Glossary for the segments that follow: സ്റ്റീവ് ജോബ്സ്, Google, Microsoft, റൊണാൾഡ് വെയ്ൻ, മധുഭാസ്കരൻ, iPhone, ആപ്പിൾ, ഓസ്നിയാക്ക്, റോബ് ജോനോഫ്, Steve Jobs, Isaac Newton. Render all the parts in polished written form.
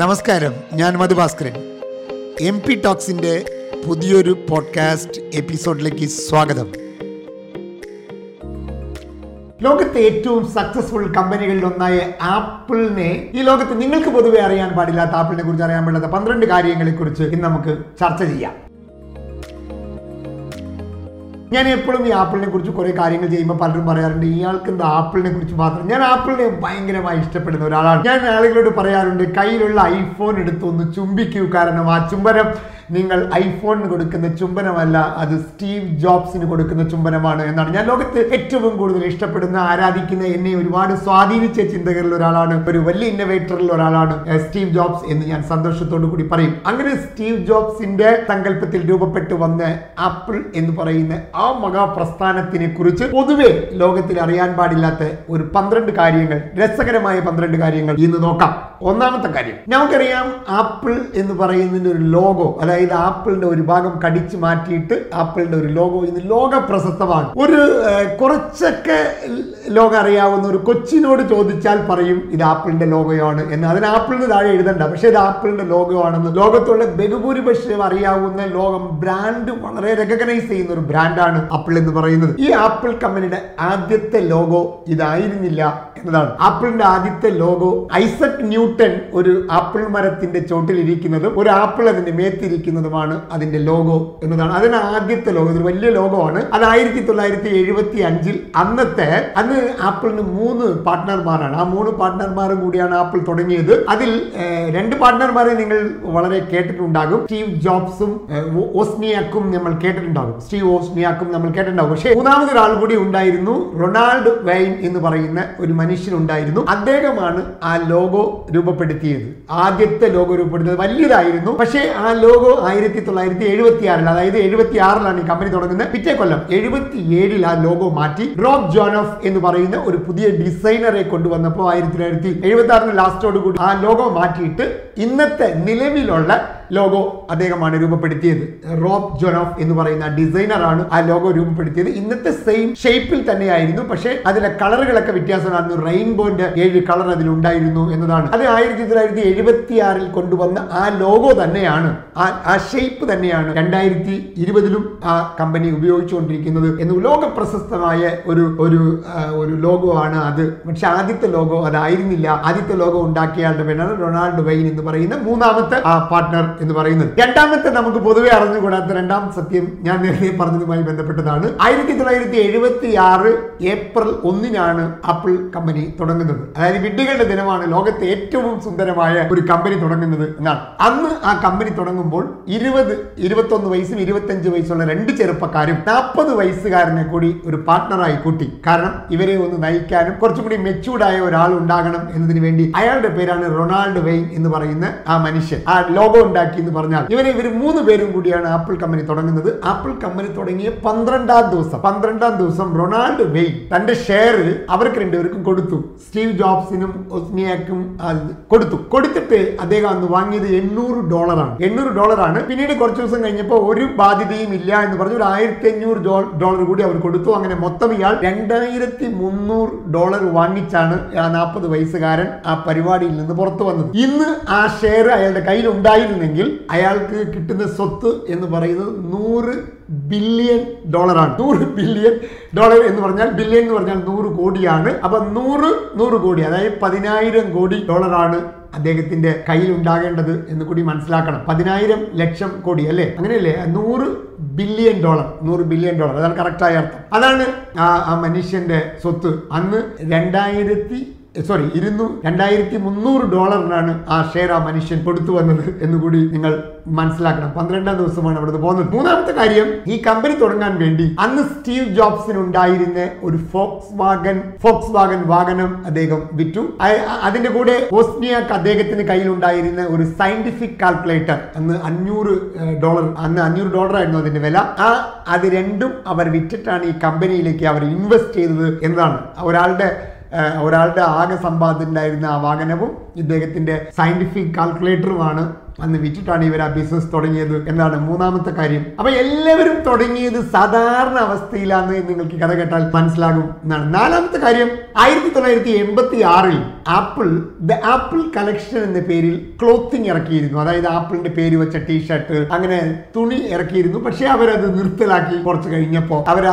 നമസ്കാരം, ഞാൻ മധുഭാസ്കരൻ. MP ടോക്സിൻ്റെ പുതിയൊരു പോഡ്കാസ്റ്റ് എപ്പിസോഡിലേക്ക് സ്വാഗതം. ലോകത്തെ ഏറ്റവും സക്സസ്ഫുൾ കമ്പനികളിൽ ഒന്നായ ആപ്പിളിനെ, ഈ ലോകത്ത് നിങ്ങൾക്ക് പൊതുവെ അറിയാൻ പാടില്ലാത്ത, ആപ്പിളിനെ കുറിച്ച് അറിയാൻ പാടില്ലാത്ത 12 കാര്യങ്ങളെക്കുറിച്ച് ഇന്ന് നമുക്ക് ചർച്ച ചെയ്യാം. ഞാൻ എപ്പോഴും ഈ ആപ്പിളിനെ കുറിച്ച് കുറേ കാര്യങ്ങൾ ചെയ്യുമ്പോൾ പലരും പറയാറുണ്ട്, ഇയാൾക്ക് എന്താ ആപ്പിളിനെ കുറിച്ച് മാത്രം. ഞാൻ ആപ്പിളിനെ ഭയങ്കരമായി ഇഷ്ടപ്പെടുന്ന ഒരാളാണ്. ഞാൻ ആളുകളോട് പറയാറുണ്ട്, കയ്യിലുള്ള iPhone എടുത്തൊന്ന് ചുംബിക്കൂ. കാരണം ആ ചുംബനം നിങ്ങൾ iPhone കൊടുക്കുന്ന ചുംബനമല്ല, അത് സ്റ്റീവ് ജോബ്സിന് കൊടുക്കുന്ന ചുംബനമാണ് എന്നാണ്. ഞാൻ ലോകത്ത് ഏറ്റവും കൂടുതൽ ഇഷ്ടപ്പെടുന്ന, ആരാധിക്കുന്ന, എന്നെ ഒരുപാട് സ്വാധീനിച്ച ചിന്തകരിൽ ഒരാളാണ്, ഒരു വലിയ ഇന്നോവേറ്ററിൽ ഒരാളാണ് സ്റ്റീവ് ജോബ്സ് എന്ന് ഞാൻ സന്തോഷത്തോടു കൂടി പറയും. അങ്ങനെ സ്റ്റീവ് ജോബ്സിന്റെ സങ്കല്പത്തിൽ രൂപപ്പെട്ടു വന്ന ആപ്പിൾ എന്ന് പറയുന്ന ആ മഹാപ്രസ്ഥാനത്തിനെ കുറിച്ച് പൊതുവെ ലോകത്തിൽ അറിയാൻ പാടില്ലാത്ത ഒരു 12 കാര്യങ്ങൾ, രസകരമായ 12 കാര്യങ്ങൾ ഇന്ന് നോക്കാം. ഒന്നാമത്തെ കാര്യം, നമുക്കറിയാം ആപ്പിൾ എന്ന് പറയുന്നതിന്റെ ഒരു ലോഗോ, അതായത് ആപ്പിളിന്റെ ഒരു ഭാഗം കടിച്ചു മാറ്റിയിട്ട് ആപ്പിളിന്റെ ഒരു ലോഗോ ഇന്ന് ലോക പ്രശസ്തമാണ്. ഒരു കുറച്ചൊക്കെ ലോകം അറിയാവുന്ന ഒരു കൊച്ചിനോട് ചോദിച്ചാൽ പറയും ഇത് ആപ്പിളിന്റെ ലോഗോയാണ് എന്ന്. അതിന് ആപ്പിളിന് താഴെ എഴുതണ്ട, പക്ഷേ ഇത് ആപ്പിളിന്റെ ലോഗോ ആണെന്ന് ലോകത്തുള്ള ബഹുഭൂരിപക്ഷം അറിയാവുന്ന, ലോകം ബ്രാൻഡ് വളരെ റെക്കഗ്നൈസ് ചെയ്യുന്ന ഒരു ബ്രാൻഡാണ് ആപ്പിൾ എന്ന് പറയുന്നത്. ഈ ആപ്പിൾ കമ്പനിയുടെ ആദ്യത്തെ ലോഗോ ഇതായിരുന്നില്ല എന്നതാണ്. ആപ്പിളിന്റെ ആദ്യത്തെ ലോഗോ ഐസക് ന്യൂട്ടൺ ഒരു ആപ്പിൾ മരത്തിന്റെ ചോട്ടിലിരിക്കുന്നതും ഒരു ആപ്പിൾ അതിന്റെ മേത്തിരിക്കുന്നതുമാണ് അതിന്റെ ലോഗോ എന്നതാണ്. അതിന് ആദ്യത്തെ ലോഗോ ഒരു വലിയ ലോഗോ ആണ്. അത് 1975 അന്ന് ആപ്പിളിന് 3 പാർട്ട്ണർമാരാണ്. ആ 3 പാർട്ട്ണർമാരും കൂടിയാണ് ആപ്പിൾ തുടങ്ങിയത്. അതിൽ 2 പാർട്ട്ണർമാരെ നിങ്ങൾ വളരെ കേട്ടിട്ടുണ്ടാകും, സ്റ്റീവ് ജോബ്സും ഓസ്നിയാക്കും നമ്മൾ കേട്ടിട്ടുണ്ടാകും, പക്ഷേ മൂന്നാമതൊരാൾ കൂടി ഉണ്ടായിരുന്നു, റൊണാൾഡ് വെയ്ൻ എന്ന് പറയുന്ന ഒരു മനുഷ്യനുണ്ടായിരുന്നു. അദ്ദേഹമാണ് ആ ലോഗോ രൂപപ്പെടുത്തിയത്, ആദ്യത്തെ ലോഗോ രൂപപ്പെടുത്തിയത്. വലിയതായിരുന്നു, പക്ഷേ ആ ലോഗോ 1976, അതായത് 76 ഈ കമ്പനി തുടങ്ങുന്നത്. പിറ്റേ കൊല്ലം 77 ആ ലോഗോ മാറ്റി റോബ് ജോനോഫ് എന്ന് പറയുന്ന ഒരു പുതിയ ഡിസൈനറെ കൊണ്ടുവന്നപ്പോൾ 1976 ലാസ്റ്റോടുകൂടി ആ ലോഗോ മാറ്റിയിട്ട് ഇന്നത്തെ നിലവിലുള്ള ലോഗോ അദ്ദേഹമാണ് രൂപപ്പെടുത്തിയത്. റോബ് ജോനോഫ് എന്ന് പറയുന്ന ഡിസൈനറാണ് ആ ലോഗോ രൂപപ്പെടുത്തിയത്. ഇന്നത്തെ സെയിം ഷേപ്പിൽ തന്നെയായിരുന്നു, പക്ഷേ അതിലെ കളറുകളൊക്കെ വ്യത്യാസമായിരുന്നു. റെയിൻബോന്റെ 7 കളർ അതിലുണ്ടായിരുന്നു എന്നതാണ്. അത് 1976 കൊണ്ടുവന്ന ആ ലോഗോ തന്നെയാണ്, ആ ഷേപ്പ് തന്നെയാണ് 2020 ആ കമ്പനി ഉപയോഗിച്ചുകൊണ്ടിരിക്കുന്നത് എന്ന് ലോക പ്രശസ്തമായ ഒരു ലോഗോ ആണ് അത്. പക്ഷെ ആദ്യത്തെ ലോഗോ അതായിരുന്നില്ല. ആദ്യത്തെ ലോഗോ ഉണ്ടാക്കിയാളുടെ പേരാണ് റൊണാൾഡ് വെയ്ൻ എന്ന് പറയുന്ന മൂന്നാമത്തെ ആ പാർട്ട്ണർ എന്ന് പറയുന്നത്. രണ്ടാമത്തെ, നമുക്ക് പൊതുവെ അറിഞ്ഞുകൂടാത്ത രണ്ടാം സത്യം ഞാൻ നേരത്തെ പറഞ്ഞതുമായി ബന്ധപ്പെട്ടതാണ്. 1976 ഏപ്രിൽ 1 ആപ്പിൾ കമ്പനി തുടങ്ങുന്നത്. അതായത് വിഡ്ഢികളുടെ ദിനമാണ്, ലോകത്തെ ഏറ്റവും സുന്ദരമായ ഒരു കമ്പനി തുടങ്ങുന്നത് എന്നാണ്. അന്ന് ആ കമ്പനി തുടങ്ങുമ്പോൾ 21 വയസ്സും 25 വയസ്സുള്ള 2 ചെറുപ്പക്കാരും 40 വയസ്സുകാരനെ കൂടി ഒരു പാർട്ട്ണറായി കൂട്ടി. കാരണം ഇവരെ ഒന്ന് നയിക്കാനും കുറച്ചും കൂടി മെച്യൂർഡായ ഒരാൾ ഉണ്ടാകണം എന്നതിന് വേണ്ടി. അയാളുടെ പേരാണ് റൊണാൾഡ് വെയ്ൻ എന്ന് പറയുന്ന ആ മനുഷ്യൻ, ആ ലോഗോ ഉണ്ടാക്കി എന്ന് പറഞ്ഞാൽ. ഇവർ 3 പേരും കൂടിയാണ് ആപ്പിൾ കമ്പനി തുടങ്ങുന്നത്. ആപ്പിൾ കമ്പനി തുടങ്ങിയ 12-ാം ദിവസം റൊണാൾഡ് വെയ്ൻ തന്റെ ഷെയർ അവർക്ക് രണ്ടുപേർക്കും കൊടുത്തു, സ്റ്റീവ് ജോബ്സിനും ഓസ്നിയാക്കും കൊടുത്തു. കൊടുത്തിട്ട് അദ്ദേഹം അന്ന് വാങ്ങിയത് $800. പിന്നീട് കുറച്ച് ദിവസം കഴിഞ്ഞപ്പോൾ ഒരു ബാധ്യതയും ഇല്ല എന്ന് പറഞ്ഞ് ഒരു $1,500 കൂടി അവർ കൊടുത്തു. അങ്ങനെ മൊത്തം ഇയാൾ $2,300 വാങ്ങിച്ചാണ് ആ 40 വയസ്സുകാരൻ ആ പരിപാടിയിൽ നിന്ന് പുറത്തു വന്നത്. ഇന്ന് ആ ഷെയർ അയാളുടെ കയ്യിൽ ഉണ്ടായിരുന്നെങ്കിൽ അയാൾക്ക് കിട്ടുന്ന സ്വത്ത് എന്ന് പറയുന്നത് $100 ബില്യൺ ആണ്. $100 ബില്യൺ എന്ന് പറഞ്ഞാൽ, ബില്യൺ എന്ന് പറഞ്ഞാൽ 100 കോടിയാണ്. അപ്പൊ 100 കോടി, അതായത് $10,000 കോടി അദ്ദേഹത്തിന്റെ കയ്യിൽ ഉണ്ടാകേണ്ടത് എന്ന് കൂടി മനസ്സിലാക്കണം. 10,000 ലക്ഷം കോടി അല്ലേ, അങ്ങനെയല്ലേ? $100 ബില്യൺ, $100 ബില്യൺ, അതാണ് കറക്റ്റായ അർത്ഥം. അതാണ് ആ മനുഷ്യന്റെ സ്വത്ത്. അന്ന് $2,300 ആ ഷെയർ ആ മനുഷ്യൻ കൊടുത്തു വന്നത് എന്നുകൂടി നിങ്ങൾ മനസ്സിലാക്കണം. 12-ാം ദിവസമാണ് അവിടുന്ന് പോകുന്നത്. മൂന്നാമത്തെ കാര്യം, ഈ കമ്പനി തുടങ്ങാൻ വേണ്ടി അന്ന് സ്റ്റീവ് ജോബ്സിനുണ്ടായിരുന്ന ഒരു ഫോക്സ് വാഗൻ വാഹനം അദ്ദേഹം വിറ്റു. അതിന്റെ കൂടെ ഓസ്നിയാക്ക് അദ്ദേഹത്തിന് കയ്യിലുണ്ടായിരുന്ന ഒരു സയന്റിഫിക് കാൽക്കുലേറ്റർ, അന്ന് $500 ആയിരുന്നു അതിന്റെ വില. അത് രണ്ടും അവർ വിറ്റിട്ടാണ് ഈ കമ്പനിയിലേക്ക് അവർ ഇൻവെസ്റ്റ് ചെയ്തത് എന്നതാണ്. ഒരാളുടെ ആകെ സമ്പാദ്യം ഉണ്ടായിരുന്ന ആ വാഹനവും ഇദ്ദേഹത്തിന്റെ സയന്റിഫിക് കാൽക്കുലേറ്ററുമാണ് അന്ന് വിറ്റിട്ടാണ് ഇവർ ആ ബിസിനസ് തുടങ്ങിയത് എന്നാണ് മൂന്നാമത്തെ കാര്യം. അപ്പൊ എല്ലാവരും തുടങ്ങിയത് സാധാരണ അവസ്ഥയിലാണ് എന്ന് നിങ്ങൾക്ക് കഥ കേട്ടാൽ മനസ്സിലാകും എന്നാണ്. നാലാമത്തെ കാര്യം, 1986-ൽ ആപ്പിൾ ദ ആപ്പിൾ കളക്ഷൻ എന്ന പേരിൽ ക്ലോത്തിങ് ഇറക്കിയിരുന്നു. അതായത് ആപ്പിളിന്റെ പേര് വെച്ച ടീഷർട്ട്, അങ്ങനെ തുണി ഇറക്കിയിരുന്നു. പക്ഷെ അവരത് നിർത്തലാക്കി കുറച്ച് കഴിഞ്ഞപ്പോ. അവർ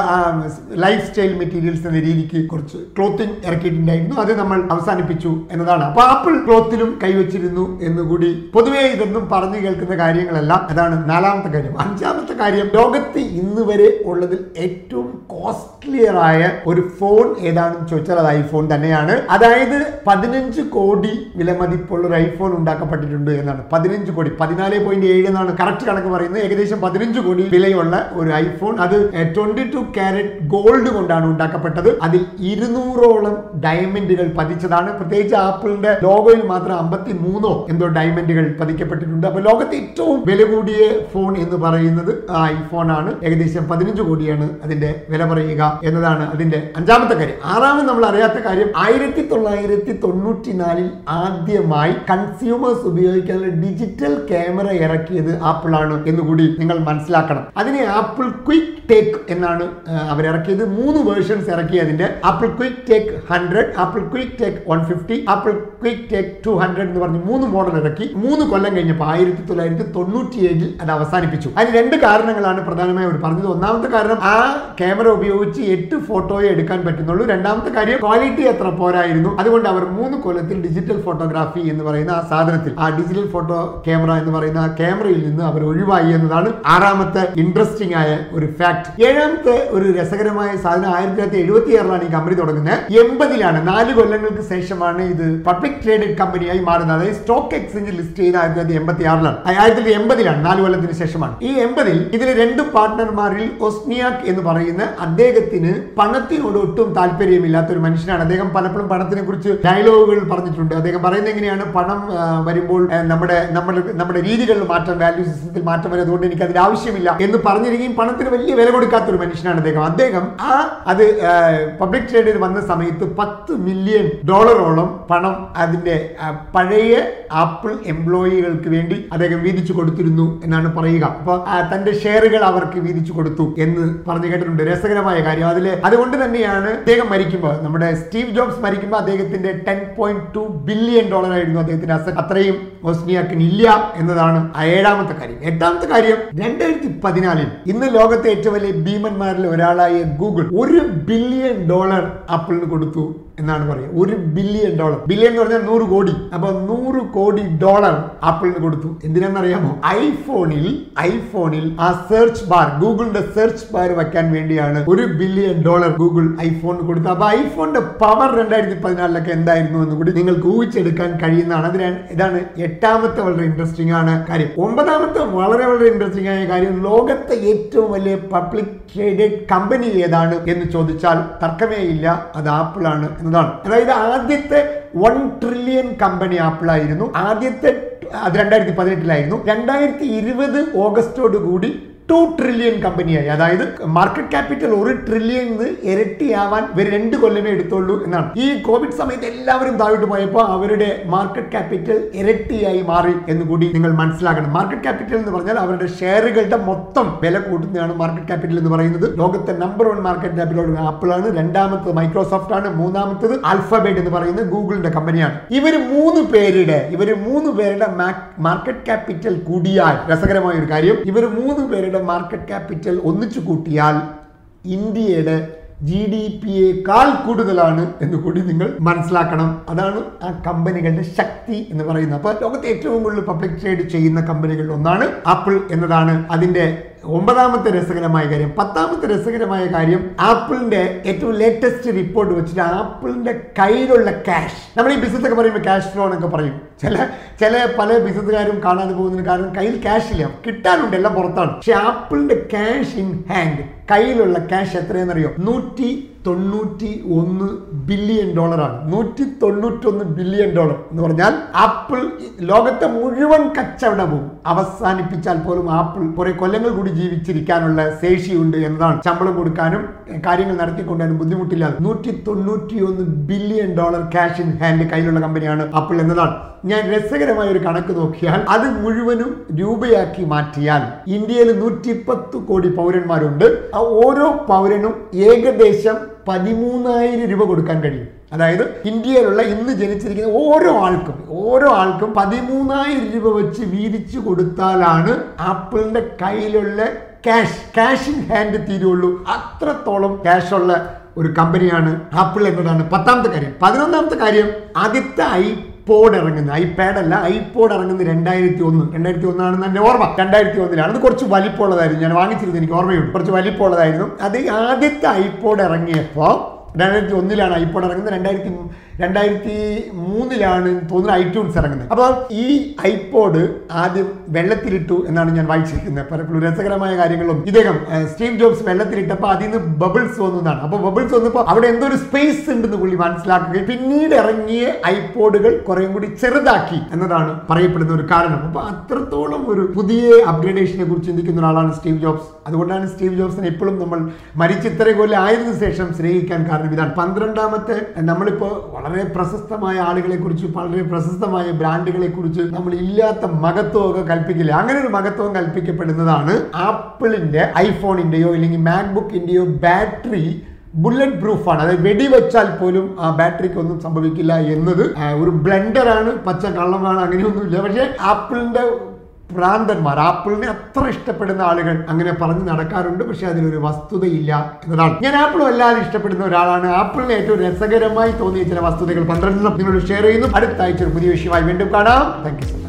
ലൈഫ് സ്റ്റൈൽ മെറ്റീരിയൽസ് എന്ന രീതിക്ക് കുറച്ച് ക്ലോത്തിങ് ഇറക്കിയിട്ടുണ്ടായിരുന്നു. അത് നമ്മൾ അവസാനിപ്പിച്ചു എന്നതാണ്. അപ്പൊ ആപ്പിൾ ക്ലോത്തിലും കൈവച്ചിരുന്നു എന്നുകൂടി. പൊതുവേ ഇതൊന്നും പറഞ്ഞു കേൾക്കുന്ന കാര്യങ്ങളല്ല. അതാണ് നാലാമത്തെ കാര്യം. അഞ്ചാമത്തെ കാര്യം, ലോകത്ത് ഇന്ന് വരെ ഉള്ളതിൽ ഏറ്റവും കോസ്റ്റ്ലിയർ ആയ ഒരു ഫോൺ ഏതാണെന്ന് ചോദിച്ചാൽ അത് ഐഫോൺ തന്നെയാണ്. അതായത് 15 കോടി വിലമതിപ്പുള്ള ഒരു ഐഫോൺ ഉണ്ടാക്കപ്പെട്ടിട്ടുണ്ട് എന്നാണ്. 15 കോടി, 14.7 എന്നാണ് കറക്റ്റ് കണക്ക് പറയുന്നത്. ഏകദേശം 15 കോടി വിലയുള്ള ഒരു ഐഫോൺ. അത് 22 കാരറ്റ് ഗോൾഡ് കൊണ്ടാണ് ഉണ്ടാക്കപ്പെട്ടത്. അതിൽ 200ഓളം ഡയമണ്ടുകൾ പതിച്ചതാണ്. പ്രത്യേകിച്ച് ആപ്പിളിന്റെ ലോഗോയിൽ മാത്രം 53 എന്തോ ഡയമണ്ടുകൾ പതിക്കപ്പെട്ടിട്ടുണ്ട്. അപ്പൊ ലോകത്തെ ഏറ്റവും വില കൂടിയ ഫോൺ എന്ന് പറയുന്നത് ഐഫോൺ ആണ്. ഏകദേശം 15 കോടിയാണ് അതിന്റെ വില പറയുക എന്നതാണ് അതിന്റെ അഞ്ചാമത്തെ കാര്യം. ആറാമത് നമ്മൾ അറിയാത്ത കാര്യം, 1994-ൽ ആദ്യമായി കൺസ്യൂമേഴ്സ് ഉപയോഗിക്കാനുള്ള ഡിജിറ്റൽ ക്യാമറ ഇറക്കിയത് ആപ്പിളാണ് എന്നുകൂടി നിങ്ങൾ മനസ്സിലാക്കണം. അതിനെ ആപ്പിൾ ക്വിക്ക് ടേക്ക് എന്നാണ് അവരിറക്കിയത്. 3 വേർഷൻസ് ഇറക്കി അതിന്റെ. ആപ്പിൾ QuickTake 100, ആപ്പിൾ QuickTake 150, ആപ്പിൾ QuickTake 200 എന്ന് പറഞ്ഞ് 3 മോഡൽ ഇറക്കി. 3 കൊല്ലം കഴിഞ്ഞപ്പോൾ 1997-ൽ അത് അവസാനിപ്പിച്ചു. അതിന് 2 കാരണങ്ങളാണ് പ്രധാനമായി അവർ പറഞ്ഞത്. ഒന്നാമത്തെ കാരണം, ആ ക്യാമറ ഉപയോഗിച്ച് 8 ഫോട്ടോയെ എടുക്കാൻ പറ്റുന്നുള്ളൂ. രണ്ടാമത്തെ കാര്യം, ക്വാളിറ്റി അത്ര പോരായിരുന്നു. അതുകൊണ്ട് അവർ 3 കൊല്ലത്തിൽ ഡിജിറ്റൽ ഫോട്ടോഗ്രാഫി എന്ന് പറയുന്ന ആ സാധനത്തിൽ, ആ ഡിജിറ്റൽ ഫോട്ടോ ക്യാമറ എന്ന് പറയുന്ന ആ ക്യാമറയിൽ നിന്ന് അവർ ഒഴിവായി എന്നതാണ് ആറാമത്തെ ഇൻട്രസ്റ്റിംഗ് ആയ ഒരു ഫാക്ട്. ഏഴാമത്തെ ഒരു രസകരമായ സാധനം, 1976-ലാണ് ഈ കമ്പനി തുടങ്ങുന്നത്. 80-ലാണ്, 4 കൊല്ലങ്ങൾക്ക് ശേഷമാണ് ഇത് പബ്ലിക് ട്രേഡഡ് കമ്പനിയായി മാറുന്നത്. അതായത് സ്റ്റോക്ക് എക്സ്ചേഞ്ചിൽ ലിസ്റ്റ് ചെയ്ത് 1986-ലാണ് 1980-ലാണ്, 4 കൊല്ലത്തിന് ശേഷമാണ്. ഈ 80-ൽ ഇതിലെ 2 പാർട്ട്ണർമാരിൽ ഒസ്നിയാക് എന്ന് പറയുന്ന അദ്ദേഹത്തിന് പണത്തിനോട് ഒട്ടും താല്പര്യമില്ലാത്ത ഒരു മനുഷ്യനാണ്. അദ്ദേഹം പലപ്പോഴും പണത്തിനെ കുറിച്ച് ഡയലോഗുകൾ പറഞ്ഞിട്ടുണ്ട്. അദ്ദേഹം പറയുന്നത് എങ്ങനെയാണ്, പണം വരുമ്പോൾ നമ്മുടെ രീതികളിൽ മാറ്റം, വാല്യൂ സിസ്റ്റത്തിൽ മാറ്റം വരും, അതുകൊണ്ട് എനിക്ക് അതിന് ആവശ്യമില്ല എന്ന് പറഞ്ഞിരിക്കുകയും പണത്തിന് വലിയ വില കൊടുക്കാത്ത ഒരു മനുഷ്യനാണ് അദ്ദേഹം. അത് പബ്ലിക് ട്രേഡിൽ വന്ന സമയത്ത് $10 മില്യൺ പണം അതിന്റെ പഴയ ആപ്പിൾ എംപ്ലോയികൾക്ക് വേണ്ടി അദ്ദേഹം വീതിച്ചു കൊടുത്തിരുന്നു എന്നാണ് പറയുക. അപ്പൊ തന്റെ ഷെയറുകൾ അവർക്ക് വീതിച്ചു കൊടുത്തു എന്ന് പറഞ്ഞു കേട്ടിട്ടുണ്ട്. രസകരമായ കാര്യം. അതുകൊണ്ട് തന്നെയാണ് അദ്ദേഹം മരിക്കുമ്പോൾ, നമ്മുടെ സ്റ്റീവ് ജോബ്സ് മരിക്കുമ്പോൾ അദ്ദേഹത്തിന്റെ $10.2 ബില്യൺ ആയിരുന്നു അദ്ദേഹത്തിന്റെ അസറ്റ്. അത്രയും ഒസ്നിയാക്കിന് ഇല്ല എന്നതാണ് ഏഴാമത്തെ കാര്യം. എട്ടാമത്തെ കാര്യം, 2014-ൽ ഇന്ന് ലോകത്തെ ഏറ്റവും വലിയ ഭീമന്മാരിൽ ഒരാളായ ഗൂഗിൾ $1 ബില്യൺ ആപ്പിളിന് കൊടുത്തു എന്നാണ് പറയുക. $1 ബില്യൺ, ബില്യൺ എന്ന് പറഞ്ഞാൽ 100 കോടി. അപ്പൊ $100 കോടി ആപ്പിളിന് കൊടുത്തു. എന്തിനാണെന്നറിയാമോ? ഐഫോണിൽ ആ സെർച്ച് ബാർ, ഗൂഗിളിന്റെ സെർച്ച് ബാർ വയ്ക്കാൻ വേണ്ടിയാണ് $1 ബില്യൺ ഗൂഗിൾ ഐഫോണിന് കൊടുത്തത്. അപ്പൊ ഐഫോണിന്റെ പവർ 2014-ലൊക്കെ എന്തായിരുന്നു എന്ന് കൂടി നിങ്ങൾക്ക് ഊഹിച്ചെടുക്കാൻ കഴിയുന്നതാണ്. ഇതാണ് എട്ടാമത്തെ വളരെ ഇൻട്രസ്റ്റിംഗ് ആണ് കാര്യം. ഒമ്പതാമത്തെ വളരെ വളരെ ഇൻട്രസ്റ്റിംഗ് ആയ കാര്യം, ലോകത്തെ ഏറ്റവും വലിയ പബ്ലിക് ട്രേഡഡ് കമ്പനി ഏതാണ് എന്ന് ചോദിച്ചാൽ തർക്കമേ ഇല്ല, അത് ആപ്പിളാണ് എന്നതാണ്. അതായത് ആദ്യത്തെ 1 ട്രില്യൺ കമ്പനി ആപ്പിളായിരുന്നു. അത് 2018-ലായിരുന്നു. 2020 ഓഗസ്റ്റോട് കൂടി 2 ട്രില്യൺ കമ്പനിയായി. അതായത് മാർക്കറ്റ് ക്യാപിറ്റൽ 1 ട്രില്യൺ ഇരട്ടിയാവാൻ ഇവർ 2 കൊല്ലമേ എടുത്തുള്ളൂ എന്നാണ്. ഈ കോവിഡ് സമയത്ത് എല്ലാവരും താഴോട്ട് പോയപ്പോൾ അവരുടെ മാർക്കറ്റ് ക്യാപിറ്റൽ ഇരട്ടിയായി മാറി എന്നുകൂടി നിങ്ങൾ മനസ്സിലാക്കണം. മാർക്കറ്റ് ക്യാപിറ്റൽ എന്ന് പറഞ്ഞാൽ അവരുടെ ഷെയറുകളുടെ മൊത്തം വില കൂട്ടുന്നതാണ് മാർക്കറ്റ് ക്യാപിറ്റൽ എന്ന് പറയുന്നത്. ലോകത്തെ നമ്പർ 1 മാർക്കറ്റ് ക്യാപിറ്റൽ ആപ്പിളാണ്. രണ്ടാമത്തത് മൈക്രോസോഫ്റ്റ് ആണ്. മൂന്നാമത്തത് ആൽഫബെറ്റ് എന്ന് പറയുന്നത് ഗൂഗിളിന്റെ കമ്പനിയാണ്. ഇവർ മൂന്ന് പേരുടെ മാർക്കറ്റ് ക്യാപിറ്റൽ കൂടിയാൽ, രസകരമായ ഒരു കാര്യം, ഇവർ 3 പേരുടെ മാർക്കറ്റ് ക്യാപിറ്റൽ ഒന്നിച്ചു കൂട്ടിയാൽ ഇന്ത്യയുടെ GDP-യേക്കാൾ കൂടുതലാണ് എന്ന് കൂടി നിങ്ങൾ മനസ്സിലാക്കണം. അതാണ് ആ കമ്പനികളുടെ ശക്തി എന്ന് പറയുന്നത്. അപ്പൊ ലോകത്തെ ഏറ്റവും കൂടുതൽ പബ്ലിക് ട്രേഡ് ചെയ്യുന്ന കമ്പനികളിൽ ഒന്നാണ് ആപ്പിൾ എന്നതാണ് അതിന്റെ 9-ാമത്തെ രസകരമായ കാര്യം. 10-ാമത്തെ രസകരമായ കാര്യം, ആപ്പിളിന്റെ ഏറ്റവും ലേറ്റസ്റ്റ് റിപ്പോർട്ട് വെച്ചിട്ട് ആപ്പിളിന്റെ കയ്യിലുള്ള ക്യാഷ്, നമ്മൾ ഈ ബിസിനസ് ഒക്കെ പറയുമ്പോൾ ക്യാഷ് ഫ്ലോ എന്നൊക്കെ പറയും. പല ബിസിനസ്സുകാരും കാണാതെ പോകുന്നതിന് കാരണം കയ്യിൽ ക്യാഷ് ഇല്ല. കിട്ടാനുണ്ട്, എല്ലാം പുറത്താണ്. പക്ഷെ ആപ്പിളിന്റെ ക്യാഷ് ഇൻ ഹാൻഡ് കയ്യിലുള്ള ക്യാഷ് എത്രയെന്നറിയോ? $191 ബില്യൺ. $191 ബില്യൺ എന്ന് പറഞ്ഞാൽ ആപ്പിൾ ലോകത്തെ മുഴുവൻ കച്ചവടവും അവസാനിപ്പിച്ചാൽ പോലും ആപ്പിൾ കുറെ കൊല്ലങ്ങൾ കൂടി ജീവിച്ചിരിക്കാനുള്ള ശേഷിയുണ്ട് എന്നതാണ്. ശമ്പളം കൊടുക്കാനും കാര്യങ്ങൾ നടത്തിക്കൊണ്ടാനും ബുദ്ധിമുട്ടില്ലാതെ $191 ബില്യൺ ക്യാഷ് ഇൻ ഹാൻഡ് കയ്യിലുള്ള കമ്പനിയാണ് ആപ്പിൾ എന്നതാണ്. ഞാൻ രസകരമായ ഒരു കണക്ക് നോക്കിയാൽ അത് മുഴുവനും രൂപയാക്കി മാറ്റിയാൽ ഇന്ത്യയിൽ 110 കോടി പൗരന്മാരുണ്ട്. ഓരോ പൗരനും ഏകദേശം 13,000 രൂപ കൊടുക്കാൻ കഴിയും. അതായത് ഇന്ത്യയിലുള്ള ഇന്ന് ജനിച്ചിരിക്കുന്ന ഓരോ ആൾക്കും 13,000 രൂപ വെച്ച് വീതിച്ചു കൊടുത്താലാണ് ആപ്പിളിന്റെ കയ്യിലുള്ള ക്യാഷ് ഇൻ ഹാൻഡ് തീരുള്ളൂ. അത്രത്തോളം ക്യാഷ് ഉള്ള ഒരു കമ്പനിയാണ് ആപ്പിൾ എന്നതാണ് പത്താമത്തെ കാര്യം. 11-ാമത്തെ കാര്യം, ആദ്യത്തെ ഐപോഡ് ഇറങ്ങുന്നത് 2001 എൻ്റെ ഓർമ്മ. 2001 അത് കുറച്ച് വലിപ്പമുള്ളതായിരുന്നു. ഞാൻ വാങ്ങിച്ചിരുന്നത് എനിക്ക് ഓർമ്മയുണ്ട്. കുറച്ച് വലിപ്പമുള്ളതായിരുന്നു അത്. ആദ്യത്തെ ഐപോഡ് ഇറങ്ങിയപ്പോൾ 2001 ഐപോഡ് ഇറങ്ങുന്നത്. 2003 തോന്നുന്നു ഐട്യൂൺസ് ഇറങ്ങുന്നത്. അപ്പോൾ ഈ ഐപോഡ് ആദ്യം വെള്ളത്തിലിട്ടു എന്നാണ് ഞാൻ വായിച്ചിരിക്കുന്നത്. പലപ്പോഴും രസകരമായ കാര്യങ്ങളും ഇദ്ദേഹം സ്റ്റീവ് ജോബ്സ് വെള്ളത്തിലിട്ടപ്പോൾ അതിൽ നിന്ന് ബബിൾസ് വന്നതാണ്. അപ്പോൾ ബബിൾസ് വന്നപ്പോൾ അവിടെ എന്തോ ഒരു സ്പേസ് ഉണ്ടെന്ന് പുള്ളി മനസ്സിലാക്കുകയും പിന്നീട് ഇറങ്ങിയ ഐപോഡുകൾ കുറേ കൂടി ചെറുതാക്കി എന്നതാണ് പറയപ്പെടുന്ന ഒരു കാരണം. അപ്പോൾ അത്രത്തോളം ഒരു പുതിയ അപ്ഗ്രേഡേഷനെ കുറിച്ച് ചിന്തിക്കുന്ന ഒരാളാണ് സ്റ്റീവ് ജോബ്സ്. അതുകൊണ്ടാണ് സ്റ്റീവ് ജോബ്സിനെ എപ്പോഴും നമ്മൾ മരിച്ചിത്ര കൊല്ലം ആയതിനു ശേഷം സ്നേഹിക്കാൻ കാരണം ഇതാണ്. 12-ാമത്തെ, നമ്മളിപ്പോൾ വളരെ പ്രശസ്തമായ ആളുകളെ കുറിച്ച്, വളരെ പ്രശസ്തമായ ബ്രാൻഡുകളെ കുറിച്ച് നമ്മൾ ഇല്ലാത്ത മഹത്വമൊക്കെ കൽപ്പിക്കില്ല. അങ്ങനെ ഒരു മഹത്വം കൽപ്പിക്കപ്പെടുന്നതാണ് ആപ്പിളിന്റെ ഐഫോണിന്റെയോ ഇല്ലെങ്കിൽ മാക്ബുക്കിന്റെയോ ബാറ്ററി ബുള്ളറ്റ് പ്രൂഫാണ്. അതായത് വെടിവെച്ചാൽ പോലും ആ ബാറ്ററിക്ക് ഒന്നും സംഭവിക്കില്ല എന്നത് ഒരു ബ്ലണ്ടറാണ്, പച്ച കള്ളമാണ്, അങ്ങനെയൊന്നുമില്ല. പക്ഷേ ആപ്പിളിന്റെ ഭ്രാന്തന്മാർ, ആപ്പിളിനെ അത്ര ഇഷ്ടപ്പെടുന്ന ആളുകൾ അങ്ങനെ പറഞ്ഞ് നടക്കാറുണ്ട്. പക്ഷെ അതിനൊരു വസ്തുതയില്ല എന്നതാണ്. ഞാൻ ആപ്പിൾ വല്ലാതെ ഇഷ്ടപ്പെടുന്ന ഒരാളാണ്. ആപ്പിളിന് ഏറ്റവും രസകരമായി തോന്നിയ ചില വസ്തുതകൾ 12 നിങ്ങളോട് ഷെയർ ചെയ്യുന്നു. അടുത്ത ആഴ്ച ഒരു പുതിയ വിഷയമായി വീണ്ടും കാണാം. Thank U.